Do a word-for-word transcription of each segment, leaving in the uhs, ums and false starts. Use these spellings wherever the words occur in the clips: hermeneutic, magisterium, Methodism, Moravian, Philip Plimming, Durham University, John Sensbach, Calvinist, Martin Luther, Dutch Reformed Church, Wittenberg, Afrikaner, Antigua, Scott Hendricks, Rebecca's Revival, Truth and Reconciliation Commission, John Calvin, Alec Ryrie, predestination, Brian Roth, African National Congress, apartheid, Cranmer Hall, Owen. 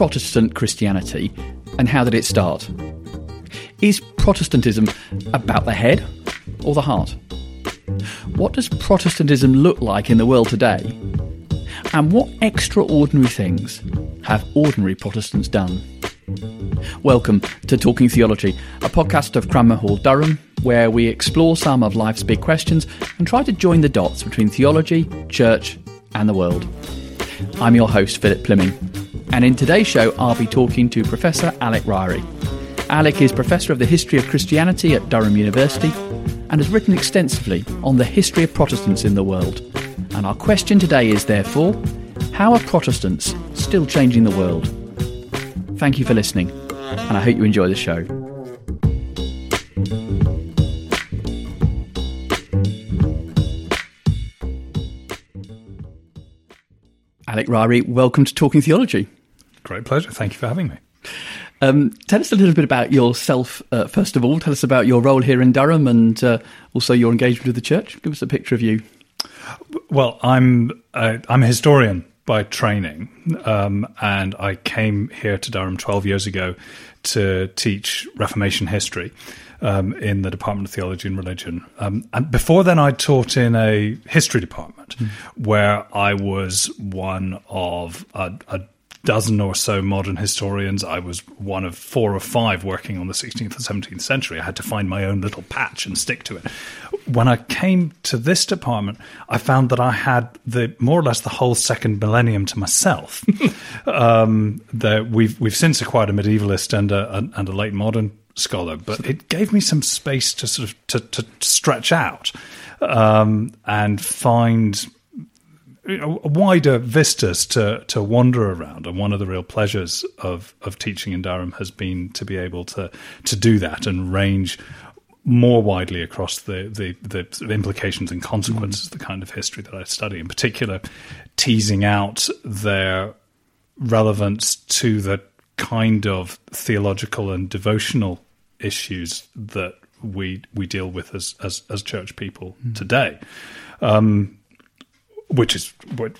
Protestant Christianity and how did it start? Is Protestantism about the head or the heart? What does Protestantism look like in the world today? And what extraordinary things have ordinary Protestants done? Welcome to Talking Theology, a podcast of Cranmer Hall, Durham, where we explore some of life's big questions and try to join the dots between theology, church and the world. I'm your host, Philip Plimming, and in today's show I'll be talking to Professor Alec Ryrie. Alec is Professor of the History of Christianity at Durham University and has written extensively on the history of Protestants in the world. And our question today is, therefore, how are Protestants still changing the world? Thank you for listening, and I hope you enjoy the show. Alec Ryrie, welcome to Talking Theology. Great pleasure. Thank you for having me. Um, tell us a little bit about yourself, uh, first of all. Tell us about your role here in Durham and uh, also your engagement with the church. Give us a picture of you. Well, I'm uh, I'm a historian by training, um, and I came here to Durham twelve years ago to teach Reformation history um, in the Department of Theology and Religion. Um, and before then, I taught in a history department mm. where I was one of a, a dozen or so modern historians. I was one of four or five working on the sixteenth and seventeenth century. I had to find my own little patch and stick to it. When I came to this department, I found that I had the more or less the whole second millennium to myself. um, the, we've we've since acquired a medievalist and a, a and a late modern scholar, but it gave me some space to sort of to, to stretch out um, and find wider vistas to, to wander around, and one of the real pleasures of, of teaching in Durham has been to be able to to do that and range more widely across the, the, the implications and consequences of the kind of history that I study, in particular teasing out their relevance to the kind of theological and devotional issues that we we deal with as, as, as church people mm. today. Um Which is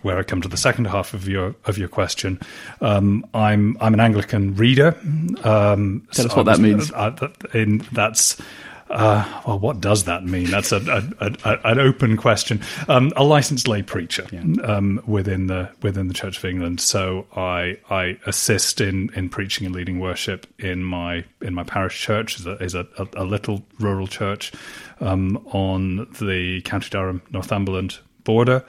where I come to the second half of your of your question. Um, I'm I'm an Anglican reader. Um, Tell so us what was, that means. I, in, that's uh, well, what does that mean? That's a, a, a, an open question. Um, a licensed lay preacher yeah. um, within the within the Church of England. So I I assist in, in preaching and leading worship in my in my parish church. Is a, is a, a, a little rural church um, on the County Durham Northumberland border.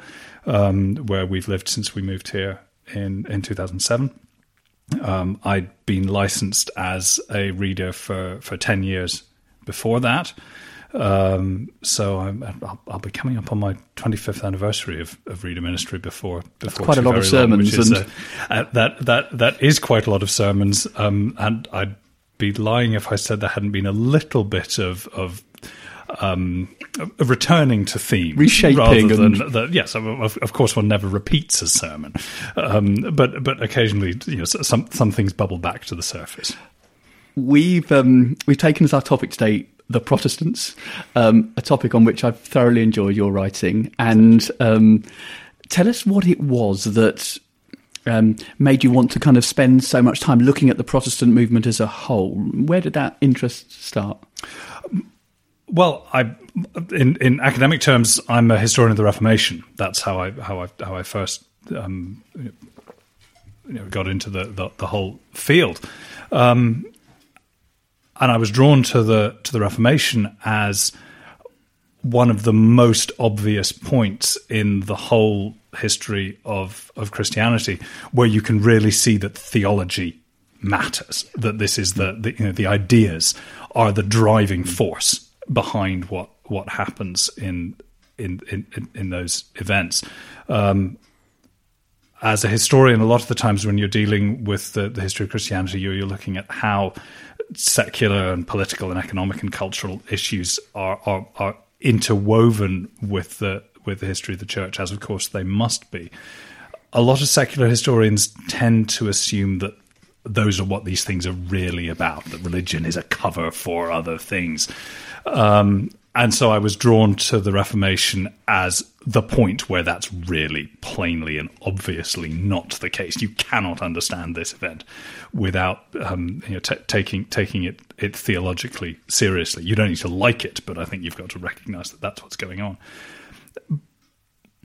Um, where we've lived since we moved here in, in two thousand seven. Um, I'd been licensed as a reader for, for ten years before that. Um, so I'm, I'll, I'll be coming up on my twenty-fifth anniversary of, of reader ministry before. before That's quite a lot of sermons. Long, and... a, uh, that, that, that is quite a lot of sermons. Um, and I'd be lying if I said there hadn't been a little bit of... of Um, returning to theme, reshaping, than, and the, yes, of, of course, one never repeats a sermon, um, but but occasionally, you know, some some things bubble back to the surface. We've um, we've taken as our topic today the Protestants, um, a topic on which I've thoroughly enjoyed your writing. And um, tell us what it was that um, made you want to kind of spend so much time looking at the Protestant movement as a whole. Where did that interest start? Well, I, in, in academic terms, I'm a historian of the Reformation. That's how I how I how I first um, you know, got into the, the, the whole field, um, and I was drawn to the to the Reformation as one of the most obvious points in the whole history of of Christianity, where you can really see that theology matters. That this is the, the you know the ideas are the driving force behind what what happens in in in, in those events. Um, as a historian, a lot of the times when you're dealing with the, the history of Christianity, you're, you're looking at how secular and political and economic and cultural issues are are, are interwoven with the with the history of the church, as of course they must be. A lot of secular historians tend to assume that those are what these things are really about, that religion is a cover for other things. Um, And so I was drawn to the Reformation as the point where that's really plainly and obviously not the case. You cannot understand this event without um, you know, t- taking taking it, it theologically seriously. You don't need to like it, but I think you've got to recognise that that's what's going on.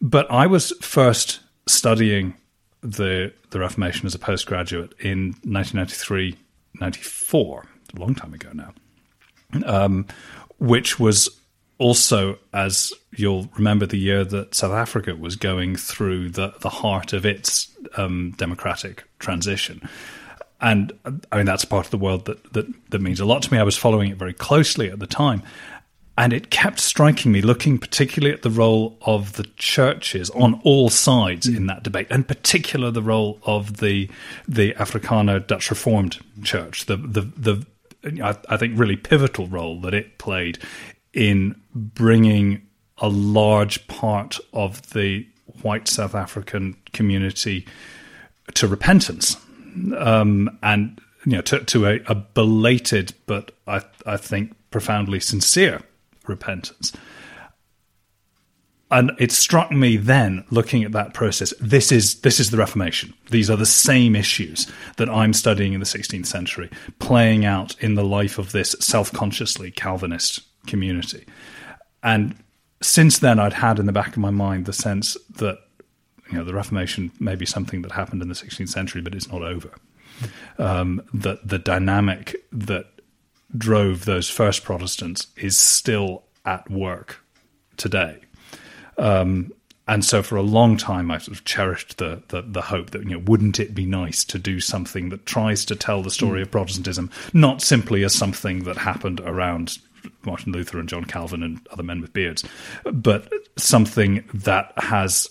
But I was first studying the the Reformation as a postgraduate in nineteen ninety-three ninety-four, a long time ago now, um, which was also, as you'll remember, the year that South Africa was going through the, the heart of its um, democratic transition. And, I mean, that's a part of the world that, that, that means a lot to me. I was following it very closely at the time. And it kept striking me, looking particularly at the role of the churches on all sides in that debate, and particular the role of the the Afrikaner Dutch Reformed Church, the the the I think really pivotal role that it played in bringing a large part of the white South African community to repentance, um, and you know to, to a, a belated but I I think profoundly sincere repentance. And it struck me then, looking at that process, this is this is the Reformation. These are the same issues that I'm studying in the sixteenth century, playing out in the life of this self-consciously Calvinist community. And since then, I'd had in the back of my mind the sense that you know the Reformation may be something that happened in the sixteenth century, but it's not over. Um, that the dynamic that drove those first Protestants is still at work today. Um, and so for a long time, I sort of cherished the, the the hope that, you know, wouldn't it be nice to do something that tries to tell the story of Protestantism, not simply as something that happened around Martin Luther and John Calvin and other men with beards, but something that has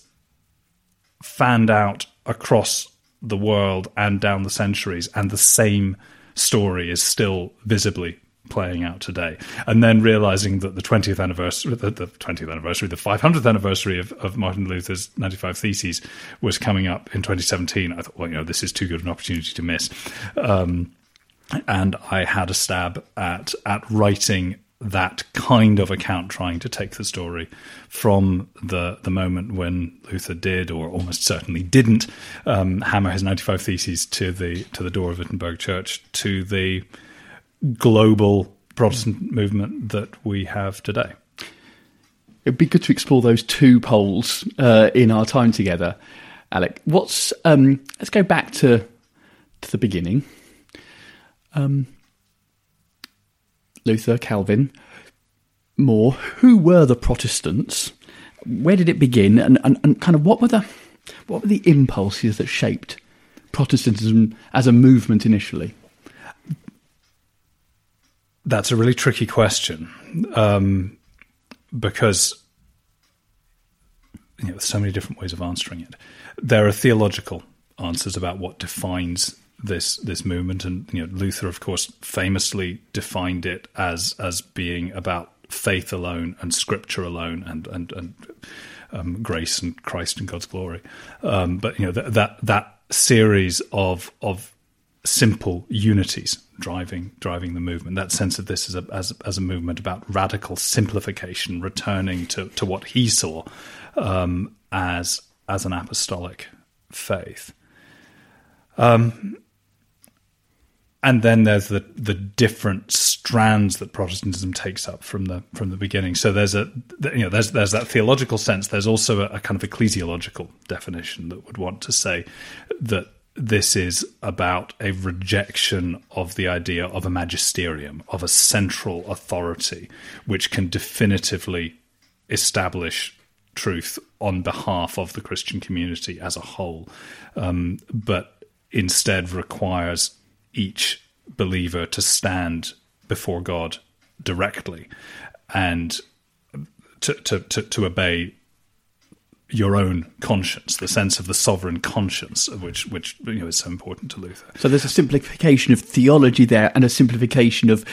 fanned out across the world and down the centuries, and the same story is still visibly playing out today. And then realizing that the twentieth anniversary, the, the twentieth anniversary, the five hundredth anniversary of, of Martin Luther's ninety-five Theses was coming up in twenty seventeen, I thought, well, you know, this is too good an opportunity to miss. Um, and I had a stab at at writing that kind of account, trying to take the story from the the moment when Luther did, or almost certainly didn't, um, hammer his ninety-five Theses to the to the door of Wittenberg Church, to the global Protestant movement that we have today. It'd be good to explore those two poles uh, in our time together, Alec. What's um, let's go back to to the beginning. Um, Luther, Calvin, More. Who were the Protestants? Where did it begin? And, and, and kind of what were the what were the impulses that shaped Protestantism as a movement initially? That's a really tricky question, um, because you know, there's so many different ways of answering it. There are theological answers about what defines this this movement, and you know, Luther, of course, famously defined it as as being about faith alone and Scripture alone, and and and um, grace and Christ and God's glory. Um, but you know th- that that series of of simple unities driving driving the movement, that sense of this as a as, as a movement about radical simplification, returning to to what he saw um as as an apostolic faith, um and then there's the the different strands that Protestantism takes up from the from the beginning. So there's a you know there's there's that theological sense. There's also a, a kind of ecclesiological definition that would want to say that this is about a rejection of the idea of a magisterium, of a central authority, which can definitively establish truth on behalf of the Christian community as a whole, um, but instead requires each believer to stand before God directly and to, to, to, to obey your own conscience, the sense of the sovereign conscience, which which you know is so important to Luther. So there's a simplification of theology there, and a simplification of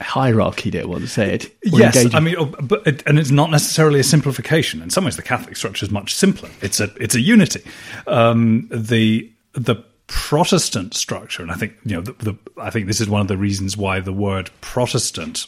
hierarchy. That one said, yes, engaging. I mean, but it, and it's not necessarily a simplification. In some ways, the Catholic structure is much simpler. It's a it's a unity. Um, the the Protestant structure, and I think you know the, the I think this is one of the reasons why the word Protestant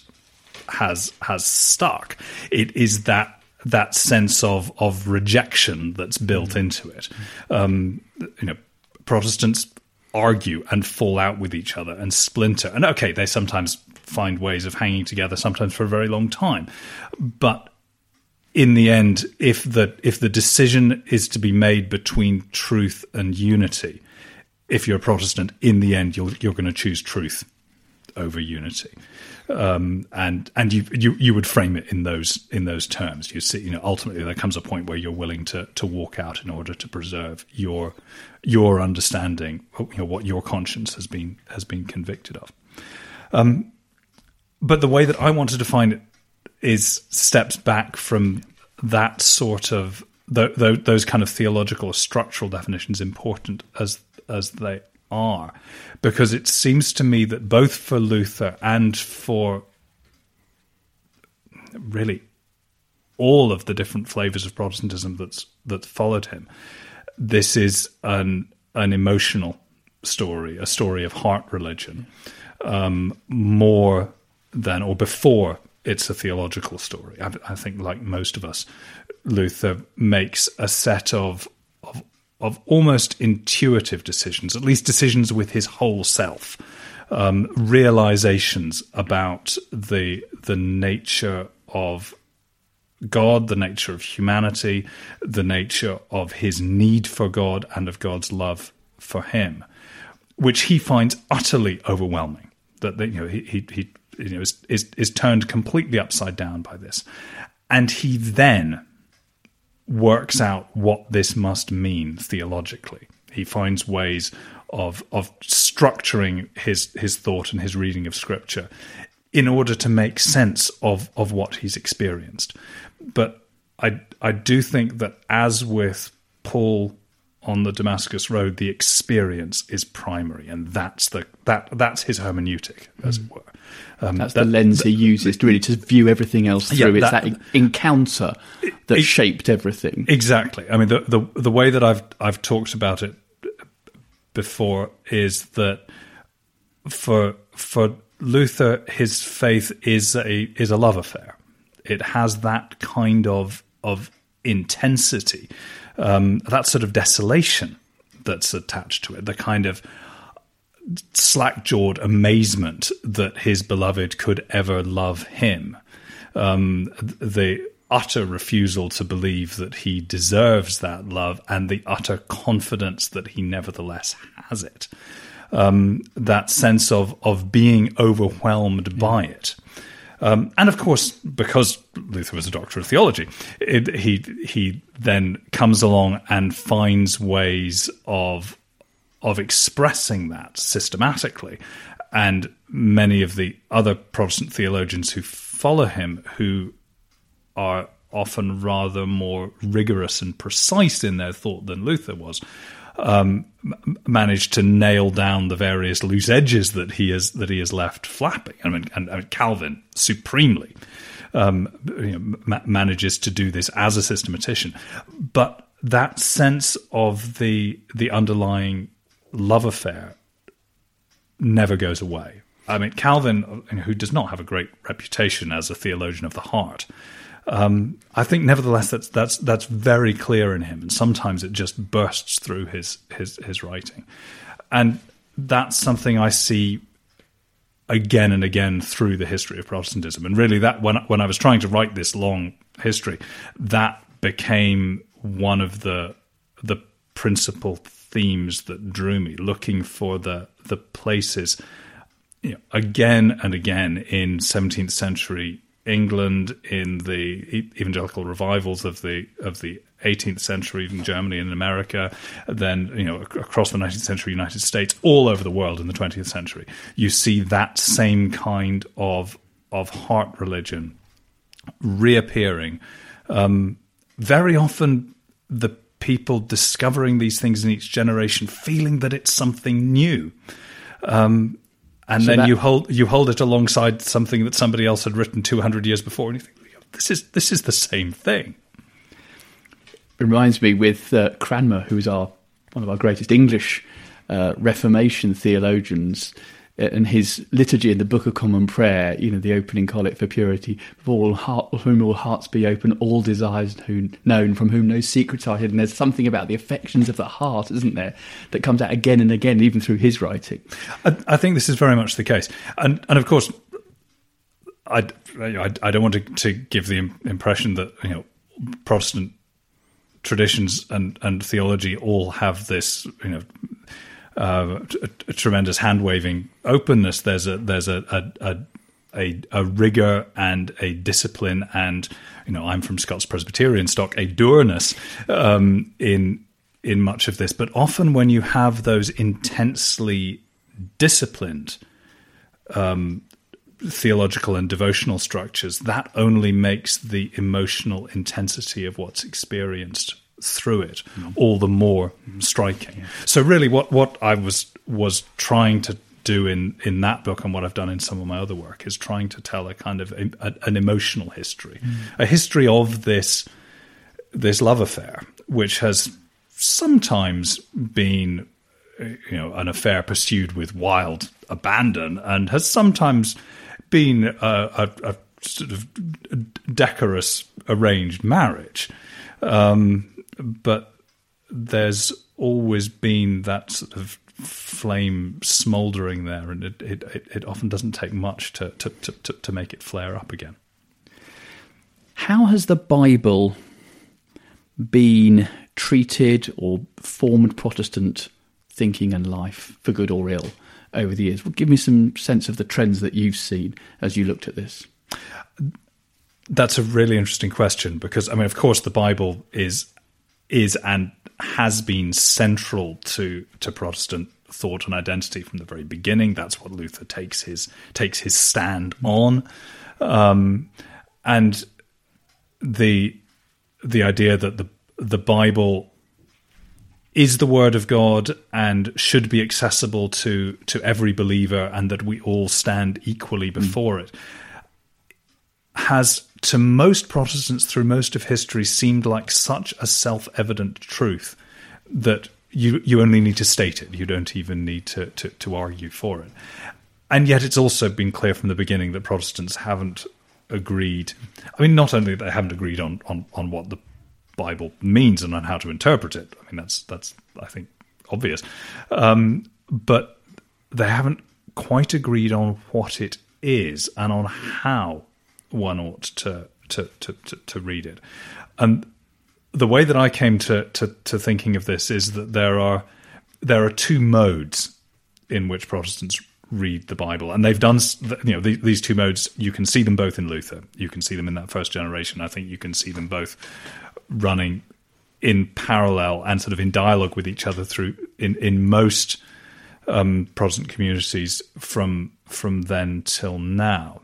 has has stuck. It is that that sense of of rejection that's built into it. Um, you know, Protestants argue and fall out with each other and splinter. And okay, they sometimes find ways of hanging together, sometimes for a very long time. But in the end, if the if the decision is to be made between truth and unity, if you're a Protestant, in the end, you're you're going to choose truth over unity, um, and and you, you you would frame it in those in those terms. You see, you know, ultimately there comes a point where you're willing to to walk out in order to preserve your your understanding, you know, what your conscience has been has been convicted of. Um, but the way that I want to define it is steps back from that sort of th- th- those kind of theological or structural definitions, important as as they are, because it seems to me that both for Luther and for really all of the different flavors of Protestantism that's that followed him, this is an an emotional story, a story of heart religion, um, more than or before it's a theological story. I, I think, like most of us, Luther makes a set of of of almost intuitive decisions, at least decisions with his whole self, um, realizations about the the nature of God, the nature of humanity, the nature of his need for God and of God's love for him, which he finds utterly overwhelming. That, that you know, he he, he you know is, is is turned completely upside down by this, and he then works out what this must mean theologically. He finds ways of of structuring his his thought and his reading of Scripture in order to make sense of of what he's experienced. But I I do think that, as with Paul on the Damascus Road, the experience is primary, and that's the that that's his hermeneutic, as mm. it were. Um, that's that, the lens that, he uses to really to view everything else through. Yeah, that, it's that encounter that it, shaped everything. Exactly. I mean, the, the the way that I've I've talked about it before is that for for Luther, his faith is a is a love affair. It has that kind of of intensity, um, that sort of desolation that's attached to it. The kind of slack-jawed amazement that his beloved could ever love him, um, the utter refusal to believe that he deserves that love, and the utter confidence that he nevertheless has it, um, that sense of of being overwhelmed by it. Um, and of course, because Luther was a doctor of theology, it, he he then comes along and finds ways of of expressing that systematically. And many of the other Protestant theologians who follow him, who are often rather more rigorous and precise in their thought than Luther was, um, managed to nail down the various loose edges that he has that he has left flapping. I mean, and, and Calvin supremely um, you know, ma- manages to do this as a systematician. But that sense of the the underlying love affair never goes away. I mean, Calvin, who does not have a great reputation as a theologian of the heart, um, I think nevertheless that's that's that's very clear in him, and sometimes it just bursts through his his his writing, and that's something I see again and again through the history of Protestantism. And really, that when when I was trying to write this long history, that became one of the the principal themes that drew me, looking for the the places, you know, again and again in seventeenth century England, in the evangelical revivals of the of the eighteenth century in Germany and in America, then, you know, across the nineteenth century United States, all over the world in the twentieth century. You see that same kind of of heart religion reappearing. Um, Very often, the people discovering these things in each generation, feeling that it's something new, um, and so then that, you hold you hold it alongside something that somebody else had written two hundred years before, and you think, "This is this is the same thing." It reminds me with uh, Cranmer, who is our one of our greatest English uh, Reformation theologians. and his liturgy in the Book of Common Prayer, you know, the opening collect for purity, for all heart, whom all hearts be open, all desires known, from whom no secrets are hidden. There's something about the affections of the heart, isn't there, that comes out again and again, even through his writing. I, I think this is very much the case. And, and of course, I, I, I don't want to, to give the impression that, you know, Protestant traditions and, and theology all have this, you know, Uh, a, a tremendous hand-waving openness. There's a there's a a, a a rigor and a discipline, and, you know, I'm from Scots Presbyterian stock, a dourness um, in in much of this. But often when you have those intensely disciplined um, theological and devotional structures, that only makes the emotional intensity of what's experienced through it mm. all the more striking. Yeah. So really what, what I was was trying to do in, in that book, and what I've done in some of my other work, is trying to tell a kind of a, a, an emotional history, mm. a history of this this love affair, which has sometimes been, you know, an affair pursued with wild abandon, and has sometimes been a, a, a sort of decorous arranged marriage. Um, But there's always been that sort of flame smouldering there, and it, it, it often doesn't take much to, to, to, to make it flare up again. How has the Bible been treated or formed Protestant thinking and life, for good or ill, over the years? Well, give me some sense of the trends that you've seen as you looked at this. That's a really interesting question, because, I mean, of course, the Bible is... is and has been central to, to Protestant thought and identity from the very beginning. That's what Luther takes his takes his stand on, um, and the the idea that the the Bible is the Word of God and should be accessible to to every believer, and that we all stand equally before mm. it, has, to most Protestants through most of history, seemed like such a self-evident truth that you you only need to state it. You don't even need to, to, to argue for it. And yet it's also been clear from the beginning that Protestants haven't agreed. I mean, not only that they haven't agreed on, on, on what the Bible means and on how to interpret it. I mean, that's, that's I think, obvious. Um, but they haven't quite agreed on what it is and on how one ought to, to to to read it. And the way that I came to, to to thinking of this is that there are there are two modes in which Protestants read the Bible, and they've done, you know, these, these two modes. You can see them both in Luther. You can see them in that first generation. I think you can see them both running in parallel and sort of in dialogue with each other through in in most um, Protestant communities from from then till now.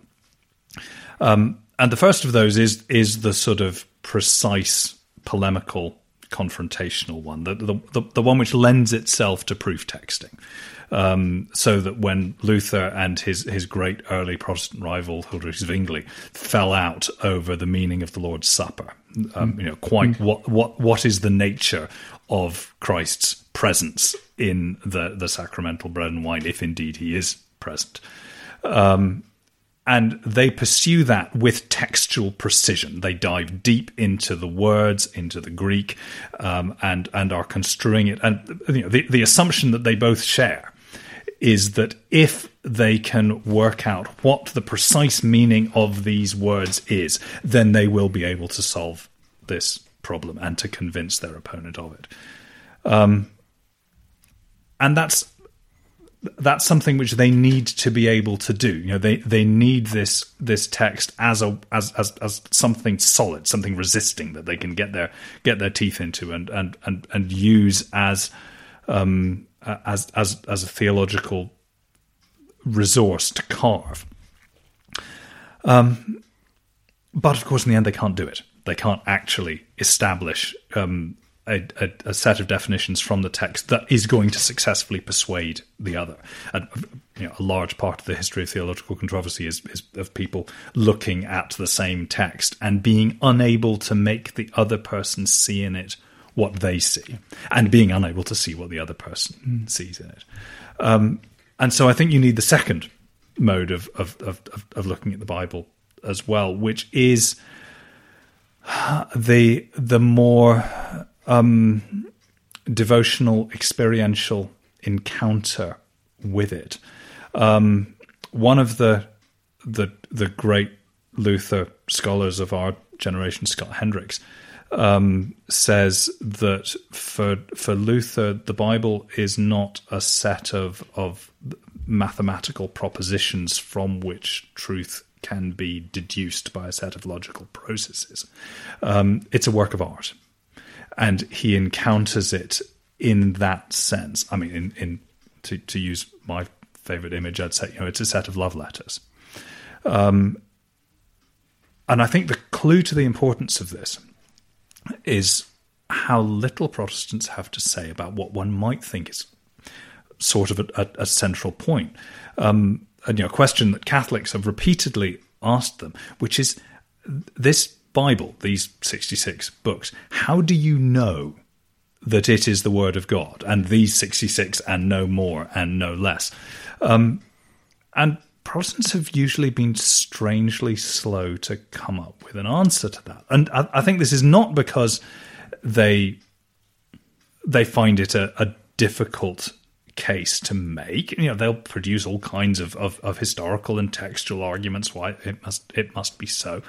Um, and the first of those is is the sort of precise, polemical, confrontational one, the the, the, the one which lends itself to proof texting, um, so that when Luther and his, his great early Protestant rival Huldrych Zwingli fell out over the meaning of the Lord's Supper, um, you know, quite okay. what what what is the nature of Christ's presence in the, the sacramental bread and wine, if indeed he is present. Um, And they pursue that with textual precision. They dive deep into the words, into the Greek, um, and and are construing it. And, you know, the, the assumption that they both share is that if they can work out what the precise meaning of these words is, then they will be able to solve this problem and to convince their opponent of it. Um, and that's... That's something which they need to be able to do. You know, they, they need this this text as a as, as as something solid, something resisting that they can get their get their teeth into and and and, and use as um as as as a theological resource to carve. Um, but of course, in the end, they can't do it. They can't actually establish um. A, a, a set of definitions from the text that is going to successfully persuade the other. And, you know, a large part of the history of theological controversy is, is of people looking at the same text and being unable to make the other person see in it what they see, and being unable to see what the other person mm. sees in it. Um, And so I think you need the second mode of of of, of looking at the Bible as well, which is the the more um, devotional, experiential encounter with it. Um, one of the the the great Luther scholars of our generation, Scott Hendricks, um, says that for for Luther, the Bible is not a set of of mathematical propositions from which truth can be deduced by a set of logical processes. Um, it's a work of art, and he encounters it in that sense. I mean, in, in to, to use my favorite image, I'd say, you know, it's a set of love letters. Um, and I think the clue to the importance of this is how little Protestants have to say about what one might think is sort of a, a, a central point. Um, and, you know, a question that Catholics have repeatedly asked them, which is, this Bible, these sixty-six books, how do you know that it is the Word of God, and these sixty-six and no more and no less? Um, and Protestants have usually been strangely slow to come up with an answer to that. And I, I think this is not because they they find it a, a difficult case to make. You know, they'll produce all kinds of, of, of historical and textual arguments why it must it must be so,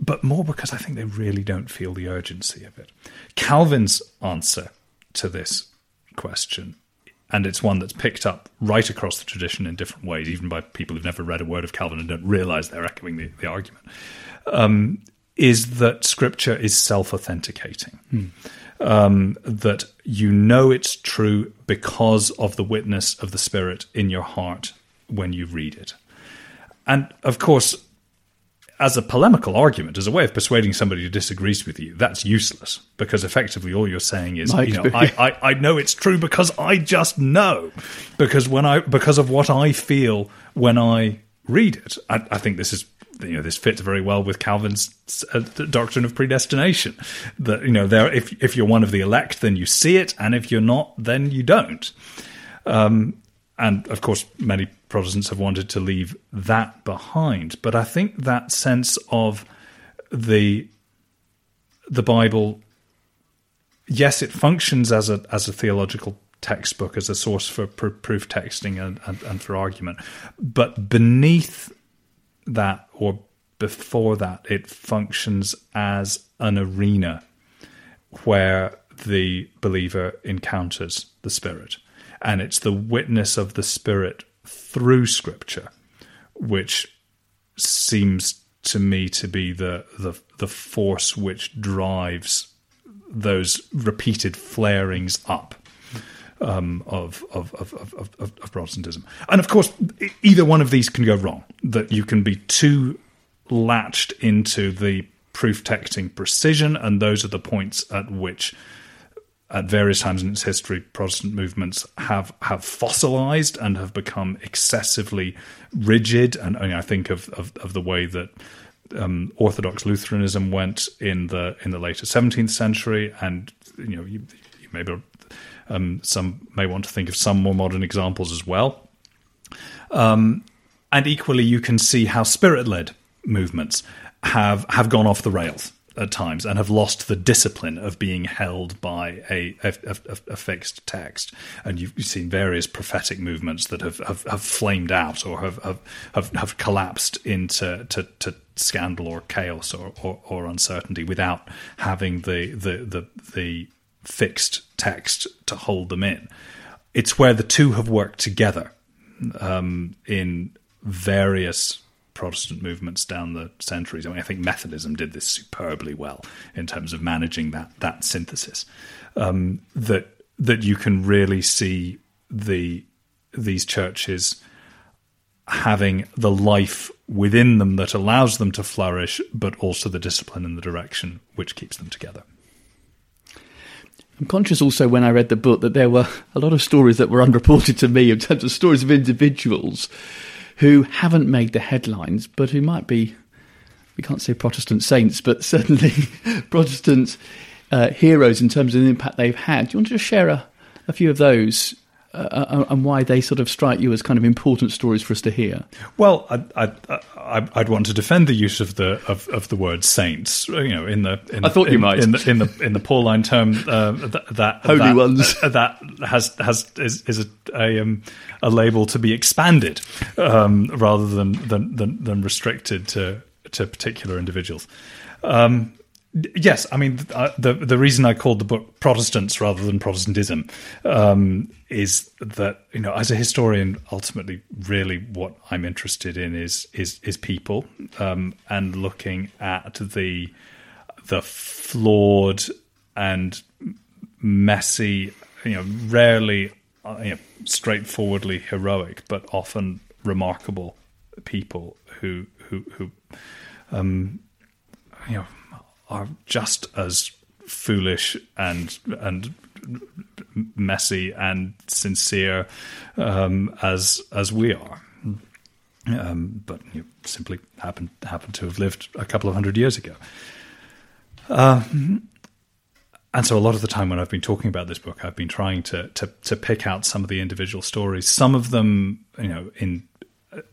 but more because I think they really don't feel the urgency of it. Calvin's answer to this question, and it's one that's picked up right across the tradition in different ways, even by people who've never read a word of Calvin and don't realise they're echoing the, the argument, um, is that Scripture is self-authenticating. Hmm. Um, that you know it's true because of the witness of the Spirit in your heart when you read it. And, of course, as a polemical argument, as a way of persuading somebody who disagrees with you, that's useless, because effectively all you're saying is, you know, I, I, I know it's true because I just know, because when I because of what I feel when I read it. I, I think this is, you know, this fits very well with Calvin's uh, doctrine of predestination. That, you know, there if if you're one of the elect, then you see it, and if you're not, then you don't. Um, and of course, many Protestants have wanted to leave that behind. But I think that sense of the the Bible, yes, it functions as a as a theological textbook, as a source for pr- proof texting and, and, and for argument. But beneath that, or before that, it functions as an arena where the believer encounters the Spirit. And it's the witness of the Spirit through Scripture, which seems to me to be the the, the force which drives those repeated flarings up um, of, of, of, of, of, of Protestantism. And of course, either one of these can go wrong, that you can be too latched into the proof-texting precision, and those are the points at which, at various times in its history, Protestant movements have, have fossilized and have become excessively rigid. And I, mean, I think of, of, of the way that um, Orthodox Lutheranism went in the in the later seventeenth century, and you know, you, you maybe um, some may want to think of some more modern examples as well. Um, and equally, you can see how Spirit-led movements have have gone off the rails at times and have lost the discipline of being held by a, a, a, a fixed text. And you've seen various prophetic movements that have, have, have flamed out or have have, have collapsed into to, to scandal or chaos or, or, or uncertainty without having the, the, the, the fixed text to hold them in. It's where the two have worked together um, in various Protestant movements down the centuries. I mean, I think Methodism did this superbly well in terms of managing that that synthesis. Um, that that you can really see the these churches having the life within them that allows them to flourish, but also the discipline and the direction which keeps them together. I'm conscious also when I read the book that there were a lot of stories that were unreported to me in terms of stories of individuals who haven't made the headlines, but who might be, we can't say Protestant saints, but certainly Protestant uh, heroes in terms of the impact they've had. Do you want to just share a, a few of those? Uh, and why they sort of strike you as kind of important stories for us to hear? Well, I'd, I'd, I'd, I'd want to defend the use of the of, of the word saints. You know, in the in I thought the, you in, might in the in the, in the Pauline term uh, that, that holy that, ones uh, that has has is, is a a, um, a label to be expanded um, rather than, than than than restricted to to particular individuals. Um, Yes, I mean, uh, the the reason I called the book Protestants rather than Protestantism um, is that, you know, as a historian, ultimately, really what I'm interested in is is, is people um, and looking at the the flawed and messy, you know, rarely you know, straightforwardly heroic, but often remarkable people who who who um, you know. are just as foolish and and messy and sincere um, as as we are, um, but you know, simply happen happen to have lived a couple of hundred years ago. Uh, and so, a lot of the time when I've been talking about this book, I've been trying to to, to pick out some of the individual stories. Some of them, you know, in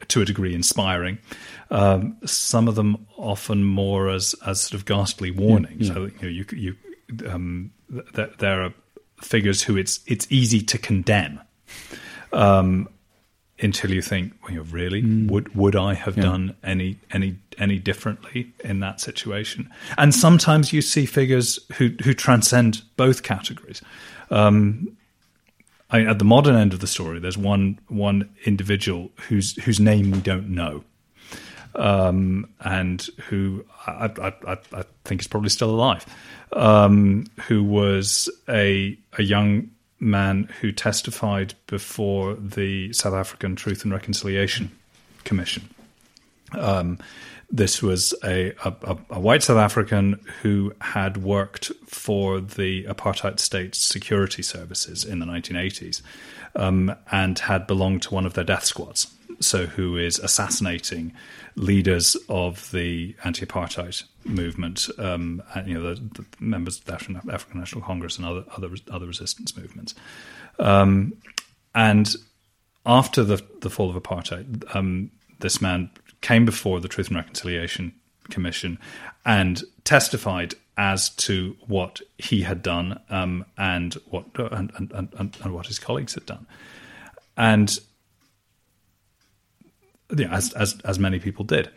to a degree inspiring, um, some of them often more as, as sort of ghastly warnings. Yeah, yeah. So you know, you, you um, th- there are figures who it's it's easy to condemn um, until you think, well, you know, really, mm. would would I have yeah. done any any any differently in that situation? And sometimes you see figures who who transcend both categories. Um, I mean, at the modern end of the story, there's one one individual whose whose name we don't know, um, and who I, I, I think is probably still alive, um, who was a a young man who testified before the South African Truth and Reconciliation Commission. Um, this was a, a a white South African who had worked for the apartheid state security services in the nineteen eighties um, and had belonged to one of their death squads, so who is assassinating leaders of the anti-apartheid movement, um, and, you know, the, the members of the African National Congress and other other, other resistance movements. Um, and after the, the fall of apartheid, um, this man came before the Truth and Reconciliation Commission and testified as to what he had done um, and what and, and, and, and what his colleagues had done, and you know, as as as many people did.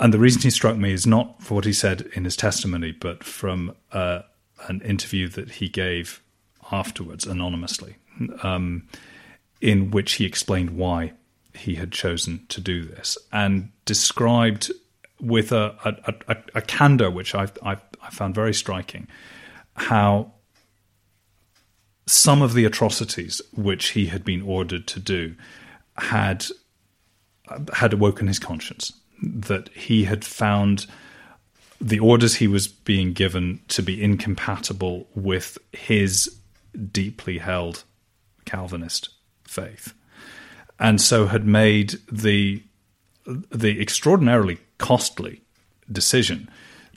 And the reason he struck me is not for what he said in his testimony, but from uh, an interview that he gave afterwards anonymously, um, in which he explained why he had chosen to do this, and described with a a, a, a candor which I've, I've, I found very striking how some of the atrocities which he had been ordered to do had had awoken his conscience, that he had found the orders he was being given to be incompatible with his deeply held Calvinist faith. And so had made the the extraordinarily costly decision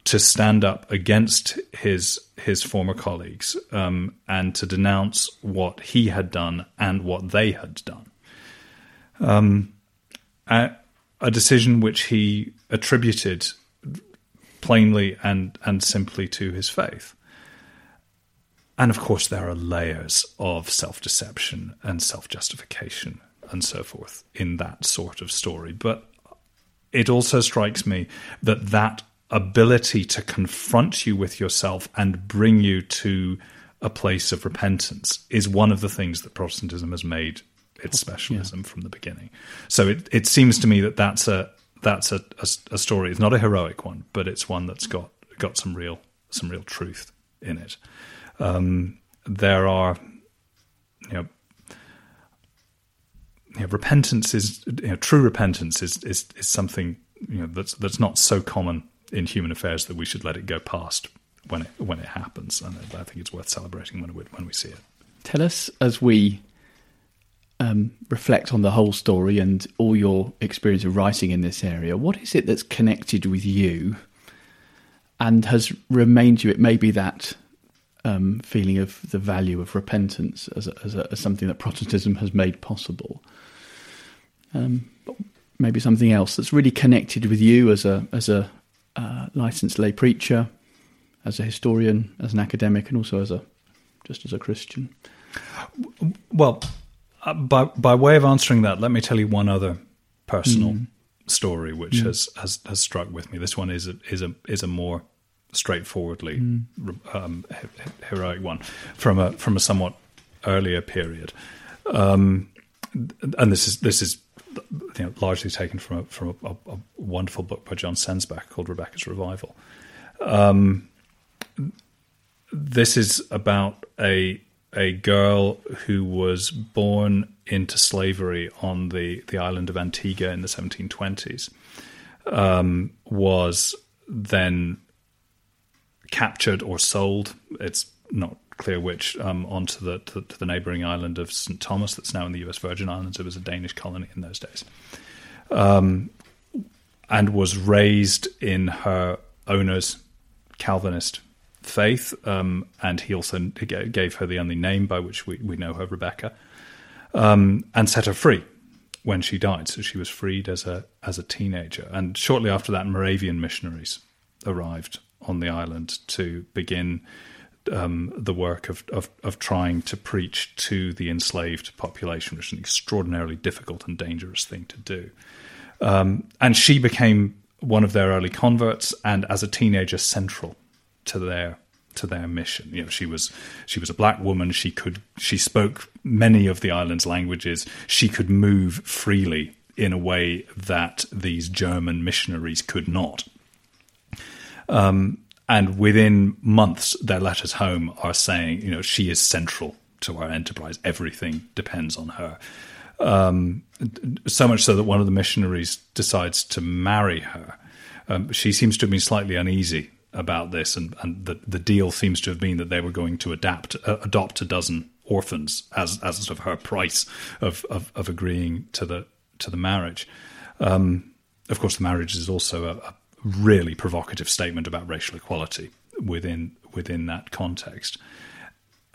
to stand up against his his former colleagues um, and to denounce what he had done and what they had done. Um, a, a decision which he attributed plainly and, and simply to his faith. And of course there are layers of self-deception and self-justification and so forth in that sort of story. But it also strikes me that that ability to confront you with yourself and bring you to a place of repentance is one of the things that Protestantism has made its specialism yeah. from the beginning. So it, it seems to me that that's a that's a, a, a story. It's not a heroic one, but it's one that's got got some real some real truth in it. Um, there are, you know, You know, repentance is you know, true repentance is, is is something you know that's that's not so common in human affairs that we should let it go past when it when it happens, and I think it's worth celebrating when we when we see it. Tell us, as we um, reflect on the whole story and all your experience of writing in this area, what is it that's connected with you and has remained you? It may be that um, feeling of the value of repentance as a, as, a, as something that Protestantism has made possible. Um, maybe something else that's really connected with you as a as a uh, licensed lay preacher, as a historian, as an academic, and also as a just as a Christian. Well, uh, by by way of answering that, let me tell you one other personal mm. story which mm. has, has has struck with me. This one is a, is a is a more straightforwardly mm. um, he- heroic one from a from a somewhat earlier period, um, and this is this is you know, largely taken from a, from a, a wonderful book by John Sensbach called Rebecca's Revival. Um, this is about a a girl who was born into slavery on the, the island of Antigua in the seventeen twenties, um, was then captured or sold, it's not clear which, um, onto the to, to the neighbouring island of Saint Thomas that's now in the U S Virgin Islands. It was a Danish colony in those days. Um, and was raised in her owner's Calvinist faith, um, and he also gave her the only name by which we, we know her, Rebecca, um, and set her free when she died. So she was freed as a as a teenager. And shortly after that, Moravian missionaries arrived on the island to begin um, the work of, of, of trying to preach to the enslaved population, which is an extraordinarily difficult and dangerous thing to do. Um, and she became one of their early converts, and as a teenager, central to their to their mission. You know, she was she was a black woman. She could she spoke many of the island's languages. She could move freely in a way that these German missionaries could not. Um, and within months, their letters home are saying, you know, she is central to our enterprise. Everything depends on her. Um, so much so that one of the missionaries decides to marry her. Um, she seems to have been slightly uneasy about this, and, and the, the deal seems to have been that they were going to adapt, uh, adopt a dozen orphans as as sort of her price of, of, of agreeing to the to the marriage. Um, of course, the marriage is also a, a really provocative statement about racial equality within within that context,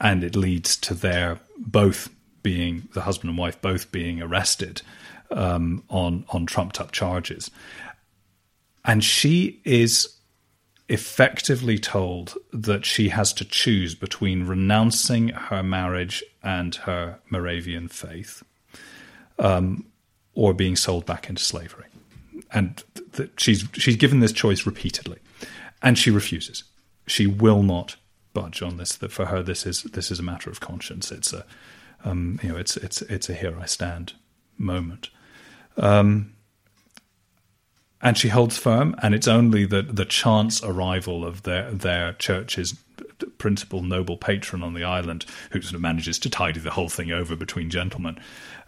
and it leads to their both being the husband and wife both being arrested um, on on trumped up charges, and she is effectively told that she has to choose between renouncing her marriage and her Moravian faith, um, or being sold back into slavery. And th- th- she's she's given this choice repeatedly, and she refuses. She will not budge on this. That for her, this is this is a matter of conscience. It's a um, you know it's it's it's a here I stand moment. Um, And she holds firm, and it's only the, the chance arrival of their their church's principal noble patron on the island, who sort of manages to tidy the whole thing over between gentlemen,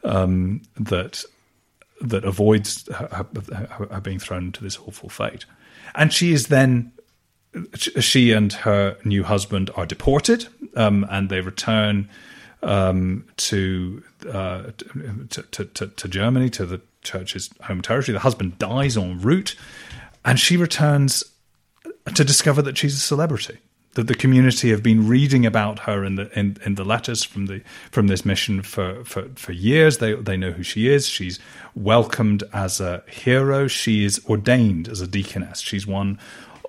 um, that that avoids her, her, her being thrown into this awful fate. And she is then, she and her new husband are deported, um, and they return um, to, uh, to, to, to to Germany, to the church's home territory. The husband dies en route, and she returns to discover that she's a celebrity, that the community have been reading about her in the in, in the letters from the from this mission for for, for years. They they know who she is. She's welcomed as a hero. She is ordained as a deaconess. She's one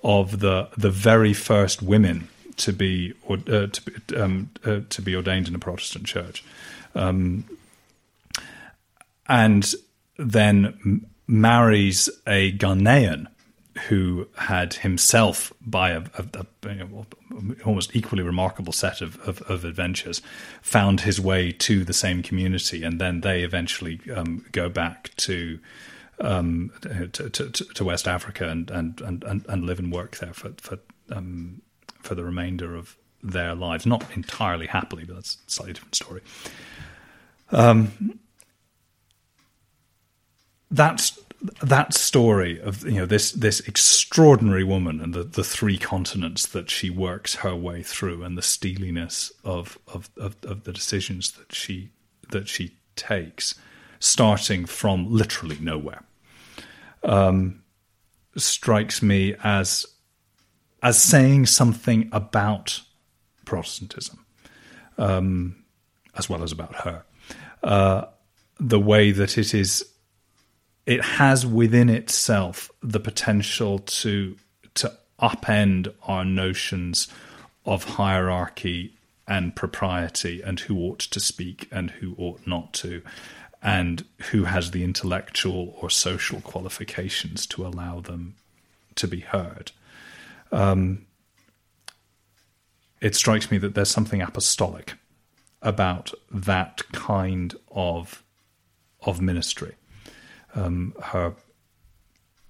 of the the very first women to be or uh, to be, um, uh, to be ordained in a Protestant church, um, and then marries a Ghanaian who had himself, by a, a, a, you know, almost equally remarkable set of, of, of adventures, found his way to the same community, and then they eventually um, go back to, um, to, to to West Africa and and, and, and live and work there for for um, for the remainder of their lives, not entirely happily, but that's a slightly different story. Um. That's that story of, you know, this this extraordinary woman and the, the three continents that she works her way through, and the steeliness of, of of of the decisions that she that she takes, starting from literally nowhere, um, strikes me as as saying something about Protestantism, um, as well as about her. Uh, the way that it is, it has within itself the potential to to upend our notions of hierarchy and propriety, and who ought to speak and who ought not to, and who has the intellectual or social qualifications to allow them to be heard. Um, it strikes me that there's something apostolic about that kind of of ministry. Um, her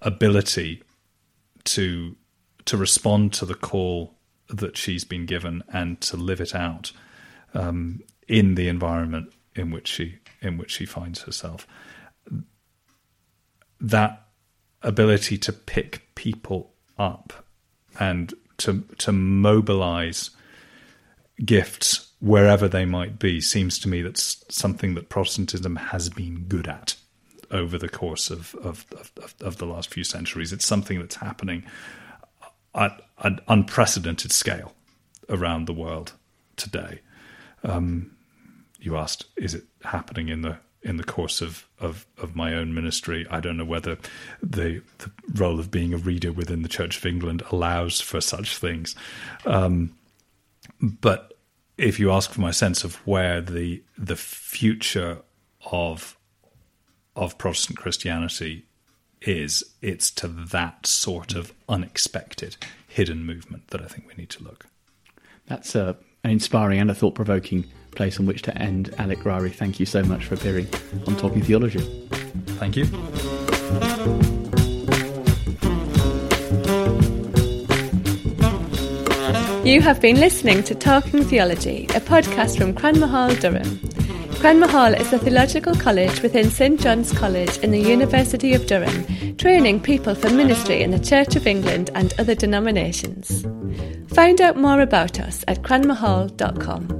ability to to respond to the call that she's been given and to live it out um, in the environment in which she in which she finds herself. That ability to pick people up and to to mobilize gifts wherever they might be seems to me that's something that Protestantism has been good at over the course of of, of, of the last few centuries. It's something that's happening at an unprecedented scale around the world today. Um, you asked, is it happening in the in the course of, of, of my own ministry? I don't know whether the, the role of being a reader within the Church of England allows for such things. Um, but if you ask for my sense of where the the future of of Protestant Christianity is, it's to that sort of unexpected hidden movement that I think we need to look. That's a, an inspiring and a thought-provoking place on which to end. Alec Ryrie, thank you so much for appearing on Talking Theology. Thank you. You have been listening to Talking Theology, a podcast from Cranmer Hall, Durham. Cranmer Hall is a theological college within St John's College in the University of Durham, training people for ministry in the Church of England and other denominations. Find out more about us at cranmer hall dot com.